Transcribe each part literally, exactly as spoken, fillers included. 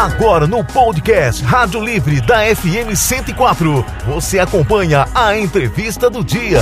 Agora no podcast Rádio Livre da F M cento e quatro, você acompanha a entrevista do dia.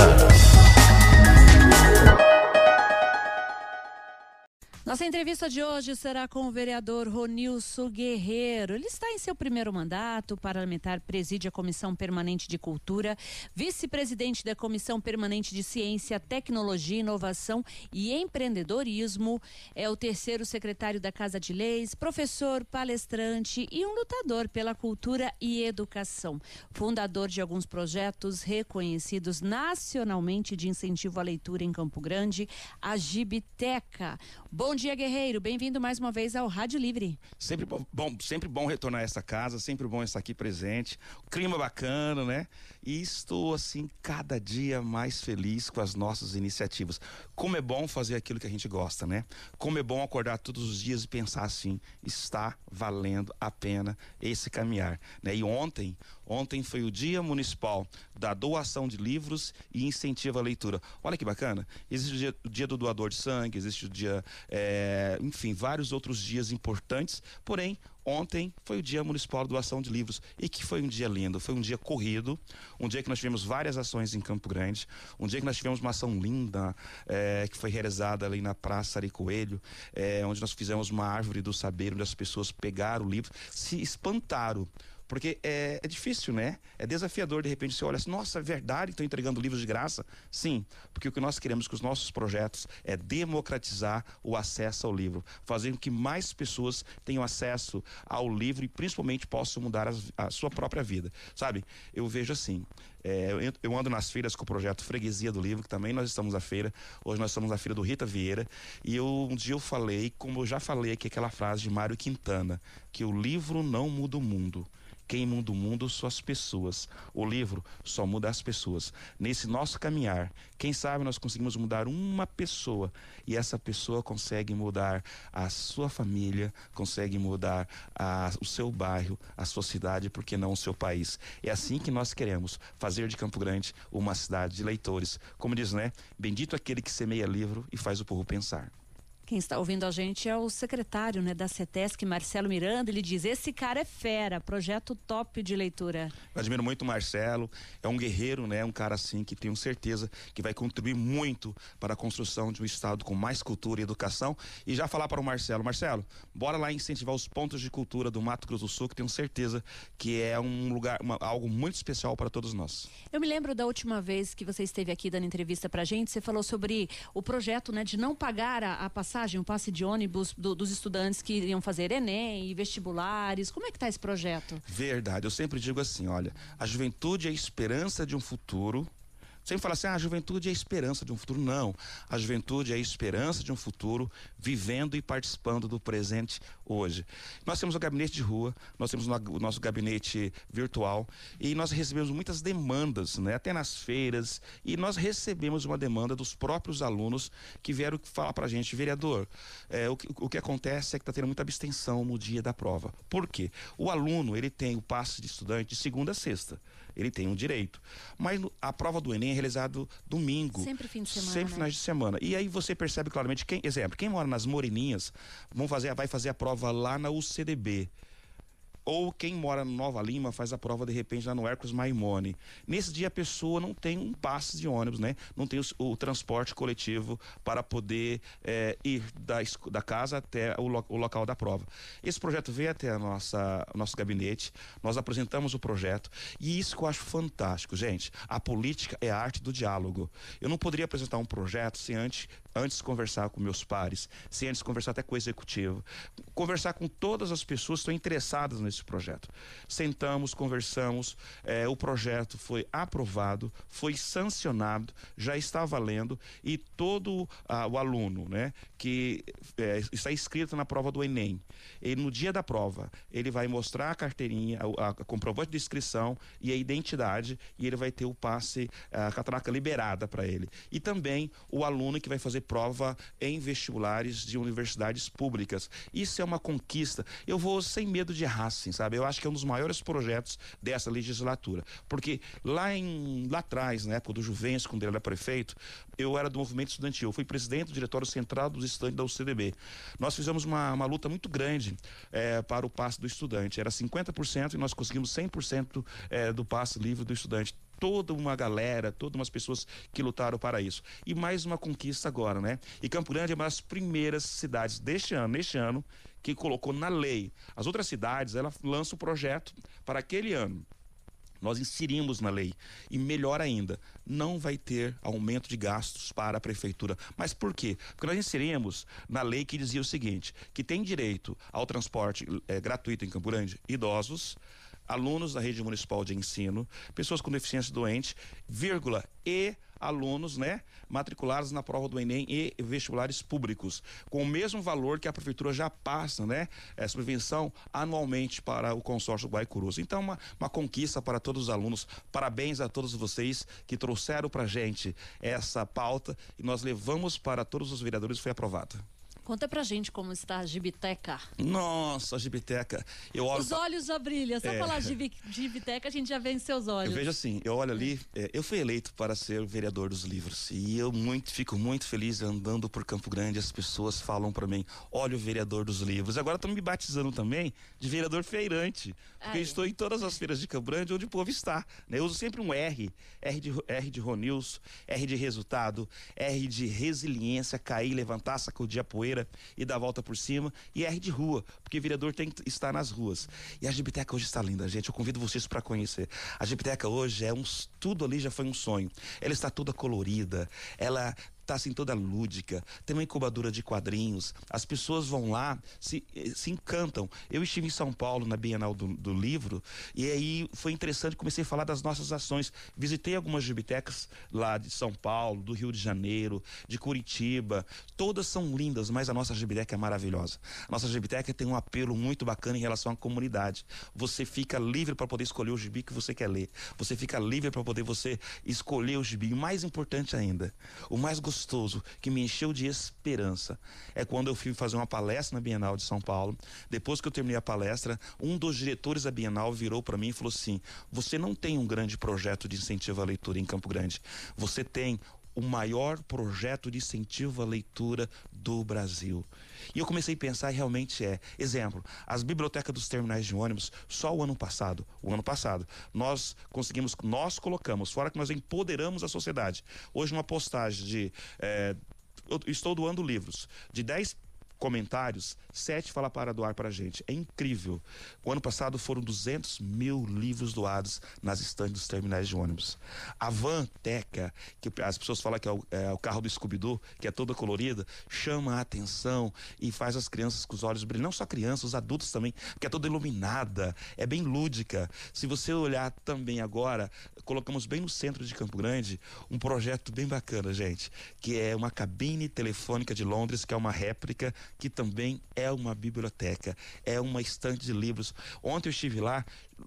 Nossa entrevista de hoje será com o vereador Ronilson Guerreiro. Ele está em seu primeiro mandato parlamentar, preside a Comissão Permanente de Cultura, vice-presidente da Comissão Permanente de Ciência, Tecnologia, Inovação e Empreendedorismo. É o terceiro secretário da Casa de Leis, professor, palestrante e um lutador pela cultura e educação. Fundador de alguns projetos reconhecidos nacionalmente de incentivo à leitura em Campo Grande, a Gibiteca. Bom Bom dia, Guerreiro. Bem-vindo mais uma vez ao Rádio Livre. Sempre bom, bom, sempre bom retornar a essa casa, sempre bom estar aqui presente. Clima bacana, né? E estou, assim, cada dia mais feliz com as nossas iniciativas. Como é bom fazer aquilo que a gente gosta, né? Como é bom acordar todos os dias e pensar assim, está valendo a pena esse caminhar, né? E ontem, ontem foi o Dia Municipal da Doação de Livros e Incentivo à Leitura. Olha que bacana. Existe o dia, o dia do doador de sangue, existe o dia... É, É, enfim, vários outros dias importantes, porém, ontem foi o Dia Municipal de Doação de Livros e que foi um dia lindo, foi um dia corrido, um dia que nós tivemos várias ações em Campo Grande, um dia que nós tivemos uma ação linda é, que foi realizada ali na Praça Ari Coelho, é, onde nós fizemos uma árvore do saber, onde as pessoas pegaram o livro, se espantaram. Porque é, é difícil, né? É desafiador, de repente, você olha assim, nossa, é verdade, estão entregando livros de graça? Sim, porque o que nós queremos com os nossos projetos é democratizar o acesso ao livro, fazer com que mais pessoas tenham acesso ao livro e, principalmente, possam mudar a, a sua própria vida, sabe? Eu vejo assim... É, eu ando nas feiras com o projeto Freguesia do Livro, que também nós estamos na feira. Hoje nós estamos na feira do Rita Vieira. E eu, um dia eu falei, como eu já falei aqui, aquela frase de Mário Quintana, que o livro não muda o mundo. Quem muda o mundo são as pessoas. O livro só muda as pessoas. Nesse nosso caminhar, quem sabe nós conseguimos mudar uma pessoa. E essa pessoa consegue mudar a sua família, consegue mudar a, o seu bairro, a sua cidade, por que não o seu país. É assim que nós queremos fazer de Campo Grande uma cidade de leitores. Como diz, né? Bendito aquele que semeia livro e faz o povo pensar. Quem está ouvindo a gente é o secretário, né, da CETESC, Marcelo Miranda. Ele diz, esse cara é fera, projeto top de leitura. Eu admiro muito o Marcelo, é um guerreiro, né, um cara assim que tenho certeza que vai contribuir muito para a construção de um estado com mais cultura e educação. E já falar para o Marcelo, Marcelo, bora lá incentivar os pontos de cultura do Mato Grosso do Sul, que tenho certeza que é um lugar, uma, algo muito especial para todos nós. Eu me lembro da última vez que você esteve aqui dando entrevista para a gente, você falou sobre o projeto, né, de não pagar a, a passagem, um passe de ônibus do, dos estudantes que iriam fazer ENEM e vestibulares. Como é que está esse projeto? Verdade, eu sempre digo assim, olha, a juventude é a esperança de um futuro. Sempre fala assim, ah, a juventude é a esperança de um futuro. Não, a juventude é a esperança de um futuro vivendo e participando do presente hoje. Nós temos o gabinete de rua, nós temos o nosso gabinete virtual e nós recebemos muitas demandas, né? Até nas feiras. E nós recebemos uma demanda dos próprios alunos que vieram falar pra gente, vereador, é, o, que, o que acontece é que tá tendo muita abstenção no dia da prova. Por quê? O aluno, ele tem o passe de estudante de segunda a sexta. Ele tem um direito. Mas a prova do Enem é realizada domingo. Sempre fim de semana. Sempre finais de semana. E aí você percebe claramente, quem, exemplo, quem mora nas Morininhas vão fazer, vai fazer a prova lá na U C D B. Ou quem mora no Nova Lima faz a prova, de repente, lá no Hércules Maimone. Nesse dia, a pessoa não tem um passe de ônibus, né? Não tem o, o transporte coletivo para poder é, ir da, da casa até o, lo, o local da prova. Esse projeto veio até a nossa, o nosso gabinete, nós apresentamos o projeto e isso que eu acho fantástico, gente. A política é a arte do diálogo. Eu não poderia apresentar um projeto sem antes... antes de conversar com meus pares, sem antes conversar até com o executivo, conversar com todas as pessoas que estão interessadas nesse projeto. Sentamos, conversamos, eh, o projeto foi aprovado, foi sancionado, já está valendo e todo ah, o aluno, né, que eh, está inscrito na prova do Enem, ele, no dia da prova, ele vai mostrar a carteirinha, a, a comprovante de inscrição e a identidade e ele vai ter o passe, a catraca liberada para ele. E também o aluno que vai fazer prova em vestibulares de universidades públicas. Isso é uma conquista. Eu vou sem medo de errar, assim, sabe? Eu acho que é um dos maiores projetos dessa legislatura. Porque lá, em, lá atrás, na época do Juvencio, quando ele era prefeito, eu era do movimento estudantil. Eu fui presidente do diretório central dos estudantes da U C D B. Nós fizemos uma, uma luta muito grande é, para o passe do estudante. Era cinquenta por cento e nós conseguimos cem por cento é, do passe livre do estudante. Toda uma galera, todas umas pessoas que lutaram para isso. E mais uma conquista agora, né? E Campo Grande é uma das primeiras cidades deste ano, neste ano, que colocou na lei. As outras cidades, ela lança o projeto para aquele ano. Nós inserimos na lei. E melhor ainda, não vai ter aumento de gastos para a prefeitura. Mas por quê? Porque nós inserimos na lei que dizia o seguinte, que tem direito ao transporte é, gratuito em Campo Grande, idosos, alunos da rede municipal de ensino, pessoas com deficiência doente, vírgula, e alunos, né, matriculados na prova do ENEM e vestibulares públicos, com o mesmo valor que a prefeitura já passa, né, é, subvenção anualmente para o consórcio Guaicuruso. Então, uma, uma conquista para todos os alunos. Parabéns a todos vocês que trouxeram pra gente essa pauta e nós levamos para todos os vereadores, foi aprovada. Conta pra gente como está a Gibiteca. Nossa, a Gibiteca. Eu olho os pra... olhos já brilham. Só é... falar de Gibiteca, a gente já vê em seus olhos. Eu vejo assim, eu olho ali, é, eu fui eleito para ser o vereador dos livros. E eu muito, fico muito feliz andando por Campo Grande. As pessoas falam pra mim, olha o vereador dos livros. Agora estão me batizando também de vereador feirante. Porque ah, eu é. estou em todas as feiras de Campo Grande onde o povo está. Né? Eu uso sempre um R. R de, R de Ronilson, R de resultado, R de resiliência, cair, levantar, sacudir a poeira e dar a volta por cima, e R de rua, porque vereador tem que estar nas ruas. E a Gibiteca hoje está linda, gente, eu convido vocês para conhecer. A Gibiteca hoje é um, tudo ali já foi um sonho. Ela está toda colorida, ela tá assim toda lúdica, tem uma incubadora de quadrinhos, as pessoas vão lá, se, se encantam. Eu estive em São Paulo, na Bienal do, do Livro, e aí foi interessante, comecei a falar das nossas ações. Visitei algumas gibitecas lá de São Paulo, do Rio de Janeiro, de Curitiba, todas são lindas, mas a nossa gibiteca é maravilhosa. A nossa gibiteca tem um apelo muito bacana em relação à comunidade. Você fica livre para poder escolher o gibi que você quer ler, você fica livre para poder você escolher o gibi, e mais importante ainda, o mais gostoso gostoso, que me encheu de esperança, é quando eu fui fazer uma palestra na Bienal de São Paulo. Depois que eu terminei a palestra, um dos diretores da Bienal virou para mim e falou assim, você não tem um grande projeto de incentivo à leitura em Campo Grande, você tem o maior projeto de incentivo à leitura do Brasil. E eu comecei a pensar, e realmente é. Exemplo, as bibliotecas dos terminais de ônibus, só o ano passado, o ano passado, nós conseguimos, nós colocamos, fora que nós empoderamos a sociedade. Hoje, uma postagem de, é, eu estou doando livros, de dez comentários, sete fala para doar para a gente. É incrível. O ano passado foram duzentos mil livros doados nas estantes dos terminais de ônibus. A Vanteca, que as pessoas falam que é o, é o carro do Scooby-Doo, que é toda colorida, chama a atenção e faz as crianças com os olhos brilhando. Não só crianças, os adultos também, porque é toda iluminada, é bem lúdica. Se você olhar também agora, colocamos bem no centro de Campo Grande um projeto bem bacana, gente, que é uma cabine telefônica de Londres, que é uma réplica, que também é uma biblioteca, é uma estante de livros. Ontem eu estive lá,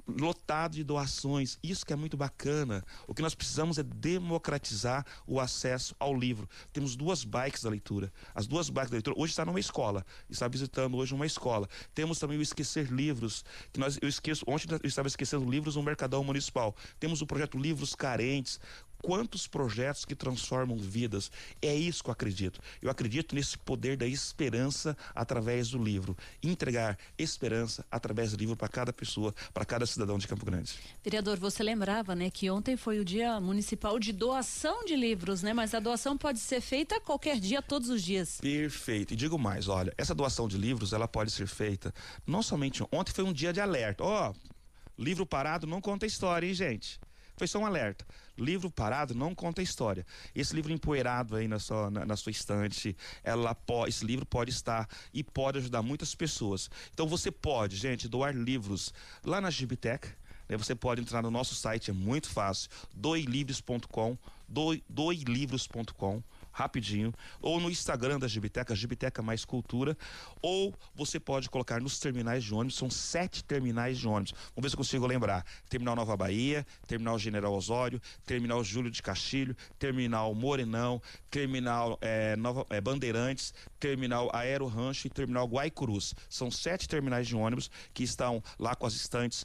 lotado de doações, isso que é muito bacana. O que nós precisamos é democratizar o acesso ao livro. Temos duas bikes da leitura, as duas bikes da leitura, hoje está numa escola, está visitando hoje uma escola. Temos também o Esquecer Livros, que nós, eu esqueço, ontem eu estava esquecendo livros no Mercadão Municipal. Temos o projeto Livros Carentes. Quantos projetos que transformam vidas. É isso que eu acredito. Eu acredito nesse poder da esperança através do livro. Entregar esperança através do livro para cada pessoa, para cada cidadão de Campo Grande. Vereador, você lembrava, né, que ontem foi o Dia Municipal de Doação de Livros, né? Mas a doação pode ser feita qualquer dia, todos os dias. Perfeito. E digo mais, olha, essa doação de livros, ela pode ser feita não somente ontem, foi um dia de alerta. Ó, oh, livro parado não conta história, hein, gente? Foi só um alerta. Livro parado não conta história. Esse livro empoeirado aí na sua, na, na sua estante, ela pode, esse livro pode estar e pode ajudar muitas pessoas. Então você pode, gente, doar livros lá na Gibiteca. Você pode entrar no nosso site, é muito fácil, doilivros ponto com, doilivros ponto com. rapidinho, ou no Instagram da Gibiteca, Gibiteca Mais Cultura, ou você pode colocar nos terminais de ônibus, são sete terminais de ônibus, vamos ver se eu consigo lembrar: Terminal Nova Bahia, Terminal General Osório, Terminal Júlio de Castilho, Terminal Morenão, Terminal é, Nova, é, Bandeirantes, Terminal Aero Rancho e Terminal Guaicuruso. São sete terminais de ônibus que estão lá com as estantes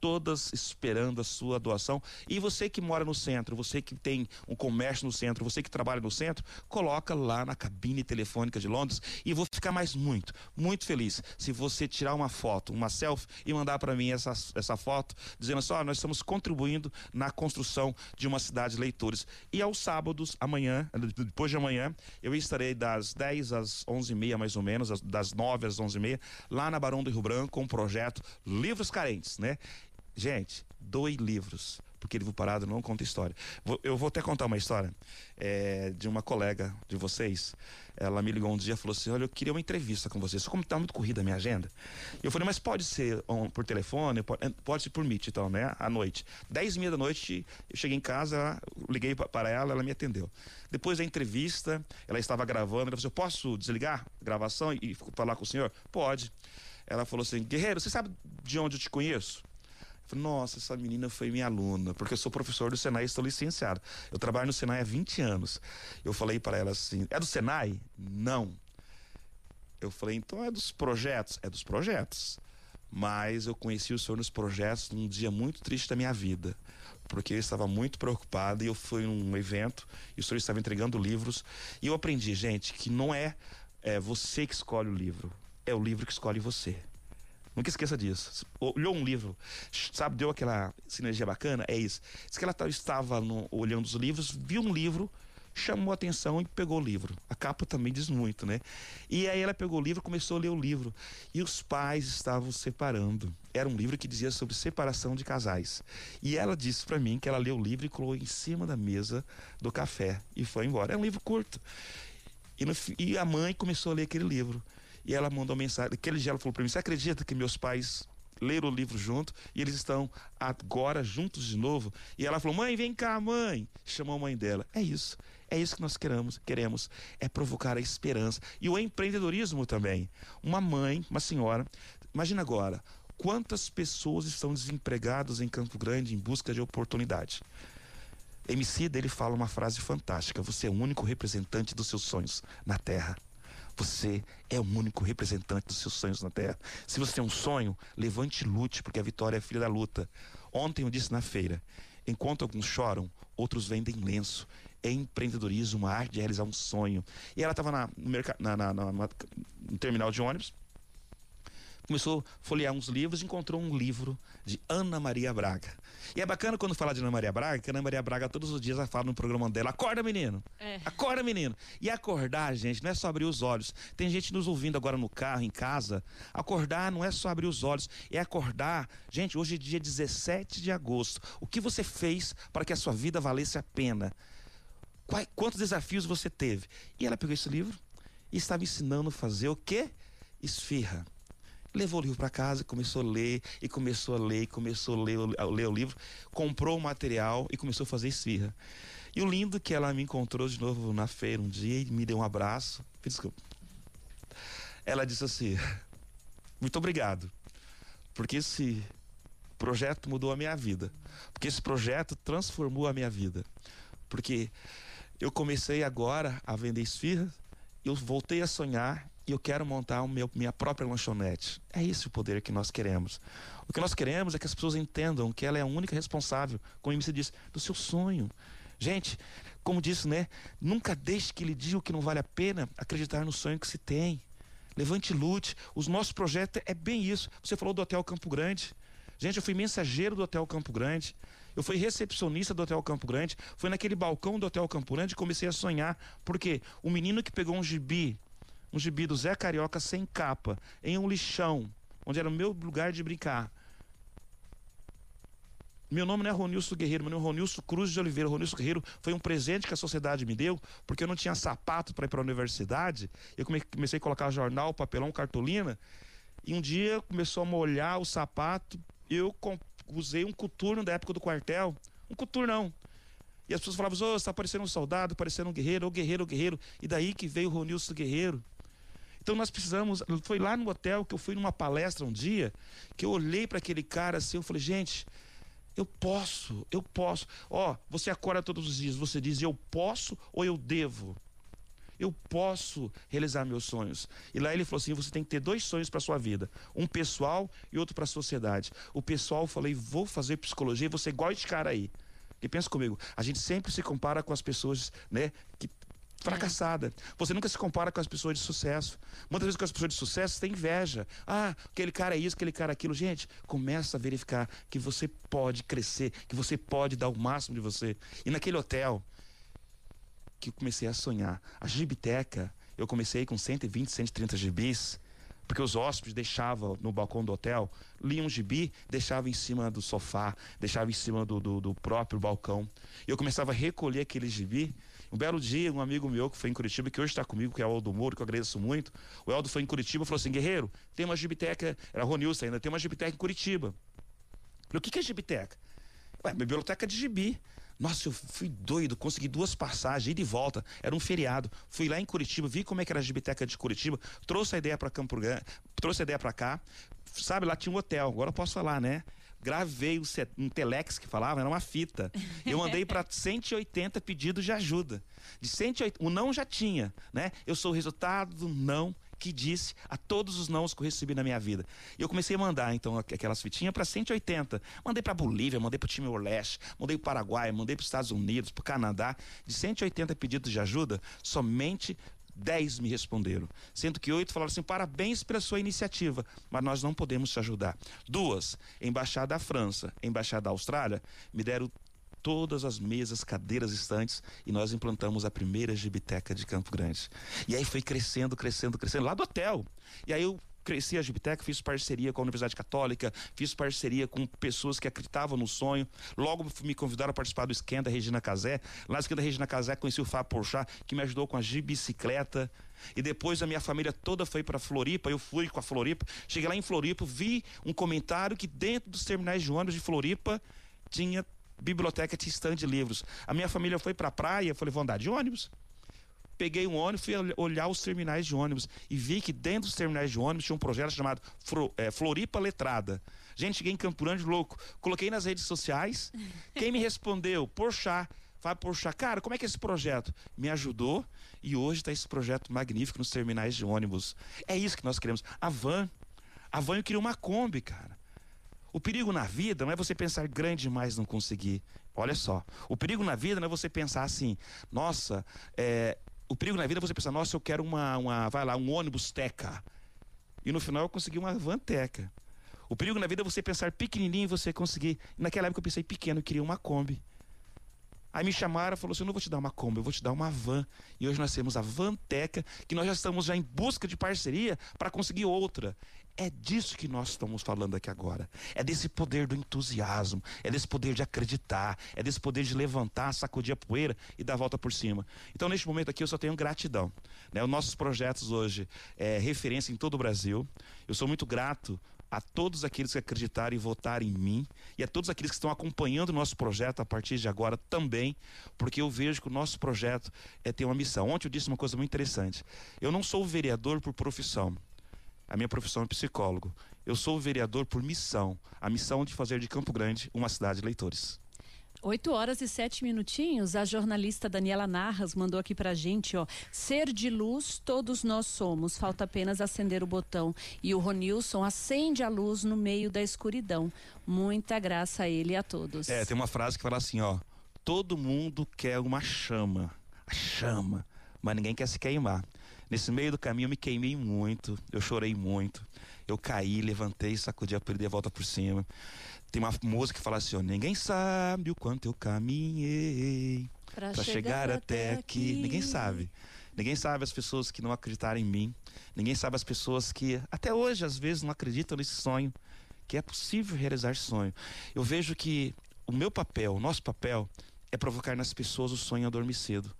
todas esperando a sua doação. E você que mora no centro, você que tem um comércio no centro, você que trabalha no centro, coloca lá na cabine telefônica de Londres, e vou ficar mais muito, muito feliz se você tirar uma foto, uma selfie, e mandar para mim essa, essa foto, dizendo assim: ó, nós estamos contribuindo na construção de uma cidade de leitores. E aos sábados, amanhã, depois de amanhã, eu estarei das dez às onze e meia, mais ou menos, das nove às onze e meia, lá na Barão do Rio Branco, com o projeto Livros Carentes, né? Gente, doe livros, porque livro parado não conta história. Vou, eu vou até contar uma história é, de uma colega de vocês. Ela me ligou um dia e falou assim: olha, eu queria uma entrevista com vocês, só como tá muito corrida a minha agenda. Eu falei: mas pode ser on, por telefone, pode, pode ser por Meet, então, né? À noite. Dez e meia da noite, eu cheguei em casa, liguei para ela, ela me atendeu. Depois da entrevista, ela estava gravando, ela falou: eu posso desligar a gravação e, e falar com o senhor? Pode. Ela falou assim: Guerreiro, você sabe de onde eu te conheço? Nossa, essa menina foi minha aluna, porque eu sou professor do Senai e estou licenciado. Eu trabalho no Senai há vinte anos. Eu falei para ela assim: é do Senai? Não. Eu falei: então é dos projetos? É dos projetos. Mas eu conheci o senhor nos projetos num dia muito triste da minha vida, porque eu estava muito preocupado e eu fui num evento e o senhor estava entregando livros. E eu aprendi, gente, que não é, é você que escolhe o livro, é o livro que escolhe você. Nunca esqueça disso. Olhou um livro, sabe, deu aquela sinergia bacana, é isso. Diz que ela estava no, olhando os livros, viu um livro, chamou a atenção e pegou o livro. A capa também diz muito, né? E aí ela pegou o livro, começou a ler o livro. E os pais estavam separando. Era um livro que dizia sobre separação de casais. E ela disse pra mim que ela leu o livro e colocou em cima da mesa do café e foi embora. É um livro curto. E, no, e a mãe começou a ler aquele livro. E ela mandou mensagem, aquele dia ela falou para mim: você acredita que meus pais leram o livro junto e eles estão agora juntos de novo? E ela falou: mãe, vem cá, mãe. Chamou a mãe dela. É isso, é isso que nós queremos, queremos, é provocar a esperança. E o empreendedorismo também. Uma mãe, uma senhora, imagina agora, quantas pessoas estão desempregadas em Campo Grande em busca de oportunidade. M C dele fala uma frase fantástica: você é o único representante dos seus sonhos na terra. Você é o único representante dos seus sonhos na Terra. Se você tem um sonho, levante e lute, porque a vitória é filha da luta. Ontem eu disse na feira: enquanto alguns choram, outros vendem lenço. É empreendedorismo, uma arte de realizar um sonho. E ela estava na, na, na, na, na, no terminal de ônibus, começou a folhear uns livros e encontrou um livro de Ana Maria Braga. E é bacana quando fala de Ana Maria Braga, que Ana Maria Braga todos os dias ela fala no programa dela: acorda, menino! É. Acorda, menino! E acordar, gente, não é só abrir os olhos. Tem gente nos ouvindo agora no carro, em casa. Acordar não é só abrir os olhos, é acordar. Gente, hoje é dia dezessete de agosto. O que você fez para que a sua vida valesse a pena? Quais, quantos desafios você teve? E ela pegou esse livro e estava ensinando a fazer o quê? Esfirra. Levou o livro para casa, começou a ler, e começou a ler, e começou a ler, a ler o livro, comprou o material e começou a fazer esfirra. E o lindo que ela me encontrou de novo na feira um dia e me deu um abraço. Desculpa. Ela disse assim: muito obrigado, porque esse projeto mudou a minha vida, porque esse projeto transformou a minha vida, porque eu comecei agora a vender esfirra, eu voltei a sonhar, e eu quero montar o meu, minha própria lanchonete. É esse o poder que nós queremos. O que nós queremos é que as pessoas entendam que ela é a única responsável, como você disse, do seu sonho. Gente, como disse, né? Nunca deixe que lhe diga o que não vale a pena acreditar no sonho que se tem. Levante e lute. Os nossos projetos é bem isso. Você falou do Hotel Campo Grande. Gente, eu fui mensageiro do Hotel Campo Grande. Eu fui recepcionista do Hotel Campo Grande. Foi naquele balcão do Hotel Campo Grande que comecei a sonhar. Porque o menino que pegou um gibi... um gibi do Zé Carioca sem capa, em um lixão, onde era o meu lugar de brincar. Meu nome não é Ronilson Guerreiro, meu nome é Ronilson Cruz de Oliveira. Ronilson Guerreiro foi um presente que a sociedade me deu, porque eu não tinha sapato para ir para a universidade. Eu comecei a colocar jornal, papelão, cartolina, e um dia começou a molhar o sapato. Eu usei um coturno da época do quartel, um coturno não. E as pessoas falavam, ô, oh, você está parecendo um soldado, parecendo um guerreiro, ô oh, guerreiro, ô oh, guerreiro. E daí que veio o Ronilson Guerreiro. Então nós precisamos, foi lá no hotel que eu fui numa palestra um dia, que eu olhei para aquele cara assim, eu falei, gente, eu posso, eu posso. Ó, você acorda todos os dias, você diz, eu posso ou eu devo? Eu posso realizar meus sonhos. E lá ele falou assim, você tem que ter dois sonhos para sua vida, um pessoal e outro para a sociedade. O pessoal, eu falei, vou fazer psicologia e vou ser igual esse cara aí. E pensa comigo, a gente sempre se compara com as pessoas, né, que fracassada. Você nunca se compara com as pessoas de sucesso. Muitas vezes com as pessoas de sucesso você tem inveja. Ah, aquele cara é isso, aquele cara é aquilo. Gente, começa a verificar que você pode crescer, que você pode dar o máximo de você. E naquele hotel que eu comecei a sonhar, a Gibiteca, eu comecei com cento e vinte, cento e trinta gibis, porque os hóspedes deixavam no balcão do hotel, liam um gibi, deixavam em cima do sofá, deixavam em cima do, do, do próprio balcão. E eu começava a recolher aquele gibi. Um belo dia, um amigo meu que foi em Curitiba, que hoje está comigo, que é o Aldo Moro, que eu agradeço muito. O Aldo foi em Curitiba e falou assim, Guerreiro, tem uma gibiteca, era Ronilson ainda, tem uma gibiteca em Curitiba. Eu falei, o que, que é gibiteca? Ué, biblioteca de gibi. Nossa, eu fui doido, consegui duas passagens, ida e volta, era um feriado, fui lá em Curitiba, vi como é que era a Gibiteca de Curitiba, trouxe a ideia para Campo Grande, trouxe a ideia para cá, sabe, lá tinha um hotel, agora eu posso falar, né? Gravei um telex que falava, era uma fita, eu mandei para cento e oitenta pedidos de ajuda, de cento e oitenta, o não já tinha, né? Eu sou o resultado do não que disse a todos os nãos que eu recebi na minha vida. E eu comecei a mandar, então, aquelas fitinhas para cento e oitenta. Mandei para Bolívia, mandei para o Timor-Leste, mandei para o Paraguai, mandei para os Estados Unidos, para o Canadá. De cento e oitenta pedidos de ajuda, somente dez me responderam. Sendo que oito falaram assim, parabéns pela sua iniciativa, mas nós não podemos te ajudar. Duas, Embaixada da França, Embaixada da Austrália, me deram todas as mesas, cadeiras, estantes, e nós implantamos a primeira Gibiteca de Campo Grande. E aí foi crescendo, crescendo, crescendo, lá do hotel. E aí eu cresci a Gibiteca, fiz parceria com a Universidade Católica, fiz parceria com pessoas que acreditavam no sonho. Logo me convidaram a participar do esquema da Regina Cazé. Lá no esquema da Regina Cazé conheci o Fábio Porchat, que me ajudou com a gibicicleta. E depois a minha família toda foi pra Floripa, eu fui com a Floripa. Cheguei lá em Floripa, vi um comentário que dentro dos terminais de ônibus de Floripa tinha biblioteca, tinha stand de livros. A minha família foi pra praia, falei, vou andar de ônibus. Peguei um ônibus, fui olhar os terminais de ônibus e vi que dentro dos terminais de ônibus tinha um projeto chamado Floripa Letrada. Gente, cheguei em Campo Grande louco, coloquei nas redes sociais, quem me respondeu? Porchat, Fábio Porchat, cara, como é que é esse projeto? Me ajudou e hoje tá esse projeto magnífico nos terminais de ônibus. É isso que nós queremos. A van, a van eu queria uma Kombi, cara. O perigo na vida não é você pensar grande demais e não conseguir. Olha só, o perigo na vida não é você pensar assim, nossa, é, o perigo na vida é você pensar, nossa, eu quero uma, uma vai lá, um ônibus teca. E no final eu consegui uma vanteca. O perigo na vida é você pensar pequenininho e você conseguir. Naquela época eu pensei pequeno, eu queria uma Kombi. Aí me chamaram e falaram assim, eu não vou te dar uma Kombi, eu vou te dar uma van. E hoje nós temos a Vanteca, que nós já estamos já em busca de parceria para conseguir outra. É disso que nós estamos falando aqui agora. É desse poder do entusiasmo, é desse poder de acreditar, é desse poder de levantar, sacudir a poeira e dar a volta por cima. Então, neste momento aqui, eu só tenho gratidão, né? Os nossos projetos hoje é referência em todo o Brasil. Eu sou muito grato a todos aqueles que acreditaram e votaram em mim e a todos aqueles que estão acompanhando o nosso projeto a partir de agora também, porque eu vejo que o nosso projeto é ter uma missão. Ontem eu disse uma coisa muito interessante. Eu não sou vereador por profissão. A minha profissão é psicólogo. Eu sou vereador por missão. A missão de fazer de Campo Grande uma cidade de leitores. oito horas e sete minutinhos, a jornalista Daniela Narras mandou aqui pra gente, ó, ser de luz todos nós somos, falta apenas acender o botão, e o Ronilson acende a luz no meio da escuridão, muita graça a ele e a todos. É, tem uma frase que fala assim, ó, todo mundo quer uma chama, a chama, mas ninguém quer se queimar. Nesse meio do caminho eu me queimei muito, eu chorei muito, eu caí, levantei, sacudi a perder a volta por cima. Tem uma música que fala assim, ó, ninguém sabe o quanto eu caminhei pra, pra chegar, chegar até aqui. aqui. Ninguém sabe. Ninguém sabe as pessoas que não acreditaram em mim. Ninguém sabe as pessoas que até hoje, às vezes, não acreditam nesse sonho, que é possível realizar sonho. Eu vejo que o meu papel, o nosso papel, é provocar nas pessoas o sonho adormecido.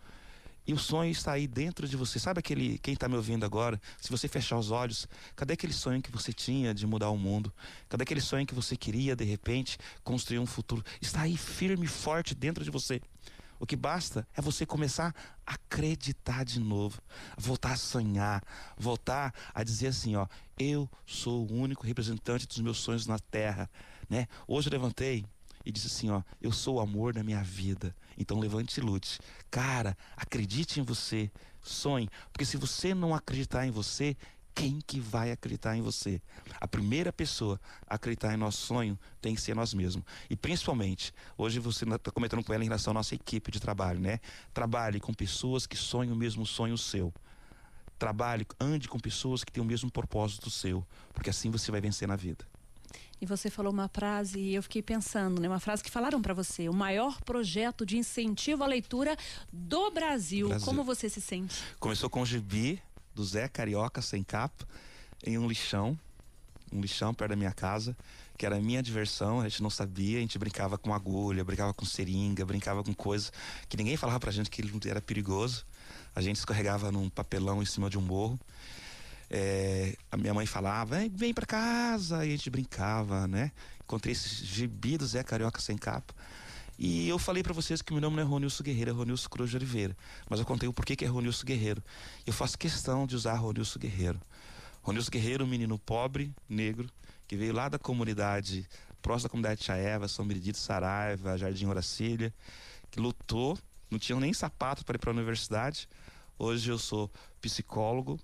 E o sonho está aí dentro de você. Sabe aquele, quem está me ouvindo agora, se você fechar os olhos, cadê aquele sonho que você tinha de mudar o mundo? Cadê aquele sonho que você queria, de repente, construir um futuro? Está aí firme e forte dentro de você. O que basta é você começar a acreditar de novo, voltar a sonhar, voltar a dizer assim, ó, eu sou o único representante dos meus sonhos na terra, né? Hoje eu levantei e disse assim, ó, eu sou o amor da minha vida, então levante e lute. Cara, acredite em você, sonhe, porque se você não acreditar em você, quem que vai acreditar em você? A primeira pessoa a acreditar em nosso sonho tem que ser nós mesmos. E principalmente, hoje você está comentando com ela em relação à nossa equipe de trabalho, né? Trabalhe com pessoas que sonham o mesmo sonho seu. Trabalhe, ande com pessoas que têm o mesmo propósito seu, porque assim você vai vencer na vida. E você falou uma frase e eu fiquei pensando, né? Uma frase que falaram para você, o maior projeto de incentivo à leitura do Brasil. Brasil. Como você se sente? Começou com o Gibi, do Zé Carioca, sem capa, em um lixão, um lixão perto da minha casa, que era a minha diversão, a gente não sabia, a gente brincava com agulha, brincava com seringa, brincava com coisa que ninguém falava pra gente que era perigoso, a gente escorregava num papelão em cima de um morro, é, a minha mãe falava, vem pra casa, e a gente brincava, né? Encontrei esse Gibi do Zé Carioca sem capa. E eu falei para vocês que meu nome não é Ronilson Guerreiro, é Ronilson Cruz de Oliveira. Mas eu contei o porquê que é Ronilson Guerreiro. Eu faço questão de usar Ronilson Guerreiro. Ronilson Guerreiro, um menino pobre, negro, que veio lá da comunidade, próximo da comunidade de Chaeva, São Benedito, Saraiva, Jardim Horacília, que lutou, não tinha nem sapato para ir para a universidade. Hoje eu sou psicólogo,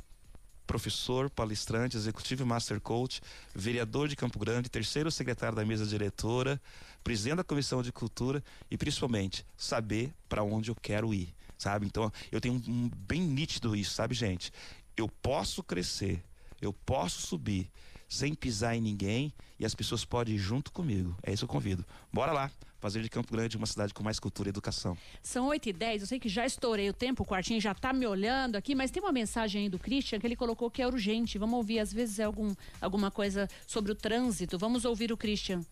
professor, palestrante, executivo e master coach, vereador de Campo Grande, terceiro secretário da mesa diretora, presidente da comissão de cultura e principalmente saber para onde eu quero ir, sabe? Então eu tenho um, um, bem nítido isso, sabe, gente? Eu posso crescer, eu posso subir sem pisar em ninguém e as pessoas podem ir junto comigo. É isso que eu convido. Bora lá fazer de Campo Grande uma cidade com mais cultura e educação. São oito e dez, eu sei que já estourei o tempo, o Quartinho já tá me olhando aqui, mas tem uma mensagem aí do Christian que ele colocou que é urgente. Vamos ouvir, às vezes é algum, alguma coisa sobre o trânsito. Vamos ouvir o Christian.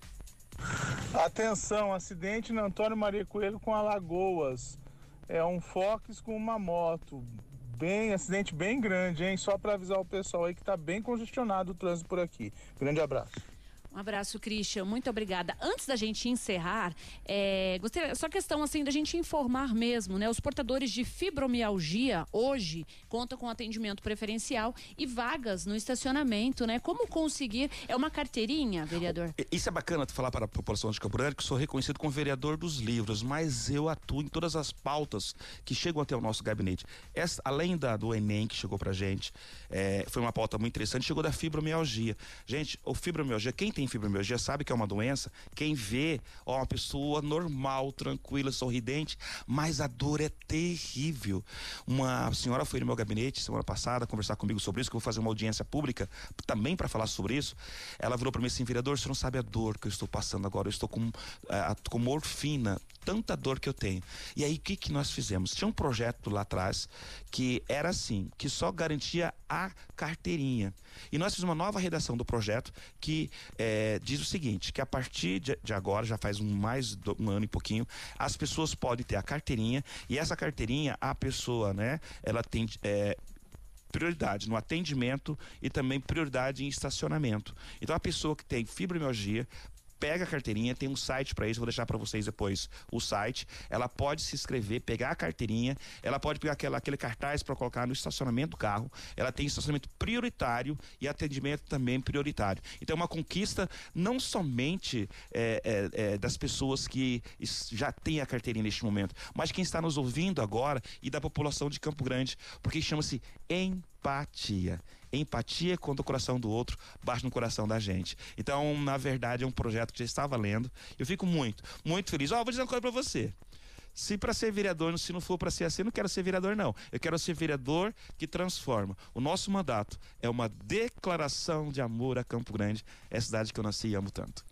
Atenção, acidente na Antônio Maria Coelho com Alagoas. É um Fox com uma moto. Bem, acidente bem grande, hein? Só para avisar o pessoal aí que tá bem congestionado o trânsito por aqui. Grande abraço. Um abraço, Christian. Muito obrigada. Antes da gente encerrar, é, gostaria, só questão assim da gente informar mesmo, né? Os portadores de fibromialgia hoje contam com atendimento preferencial e vagas no estacionamento, né? Como conseguir? É uma carteirinha, vereador? Isso é bacana tu falar para a população de Campo Grande, que sou reconhecido como vereador dos livros, mas eu atuo em todas as pautas que chegam até o nosso gabinete. Essa, além da do Enem que chegou pra gente, é, foi uma pauta muito interessante, chegou da fibromialgia. Gente, o fibromialgia, quem tem Quem tem fibromialgia sabe que é uma doença, quem vê, ó, uma pessoa normal, tranquila, sorridente, mas a dor é terrível. Uma senhora foi no meu gabinete semana passada conversar comigo sobre isso, que eu vou fazer uma audiência pública também para falar sobre isso. Ela virou para mim assim, vereador, você não sabe a dor que eu estou passando agora, eu estou com, uh, com morfina, tanta dor que eu tenho. E aí, o que que nós fizemos? Tinha um projeto lá atrás que era assim, que só garantia a carteirinha. E nós fizemos uma nova redação do projeto que é, diz o seguinte, que a partir de, de agora, já faz um, mais do, um ano e pouquinho, as pessoas podem ter a carteirinha e essa carteirinha, a pessoa, né, ela tem... É, prioridade no atendimento e também prioridade em estacionamento. Então, a pessoa que tem fibromialgia pega a carteirinha, tem um site para isso, vou deixar para vocês depois o site. Ela pode se inscrever, pegar a carteirinha, ela pode pegar aquela, aquele cartaz para colocar no estacionamento do carro. Ela tem estacionamento prioritário e atendimento também prioritário. Então é uma conquista não somente é, é, é, das pessoas que já têm a carteirinha neste momento, mas quem está nos ouvindo agora e da população de Campo Grande, porque chama-se empatia. Empatia quando o coração do outro bate no coração da gente. Então, na verdade, é um projeto que já está valendo. Eu fico muito, muito feliz. Ó, oh, vou dizer uma coisa pra você. Se para ser vereador, se não for para ser assim, não quero ser vereador, não. Eu quero ser vereador que transforma. O nosso mandato é uma declaração de amor a Campo Grande, é a cidade que eu nasci e amo tanto.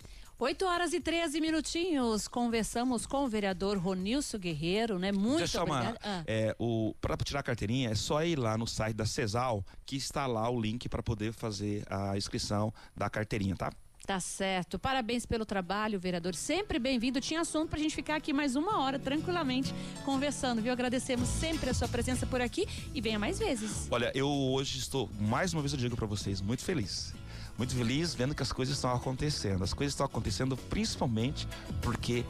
oito horas e treze minutinhos, conversamos com o vereador Ronilson Guerreiro, né? Muito obrigado. Ah. É, para tirar a carteirinha, é só ir lá no site da CESAL, que está lá o link para poder fazer a inscrição da carteirinha, tá? Tá certo. Parabéns pelo trabalho, vereador. Sempre bem-vindo. Tinha assunto pra gente ficar aqui mais uma hora, tranquilamente, conversando, viu? Agradecemos sempre a sua presença por aqui e venha mais vezes. Olha, eu hoje estou, mais uma vez eu digo pra vocês, muito feliz. Muito feliz vendo que as coisas estão acontecendo. As coisas estão acontecendo principalmente porque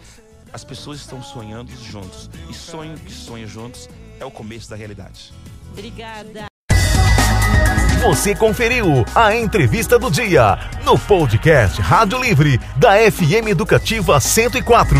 As pessoas estão sonhando juntos. E sonho que sonha juntos é o começo da realidade. Obrigada. Você conferiu a entrevista do dia no podcast Rádio Livre da F M Educativa cento e quatro.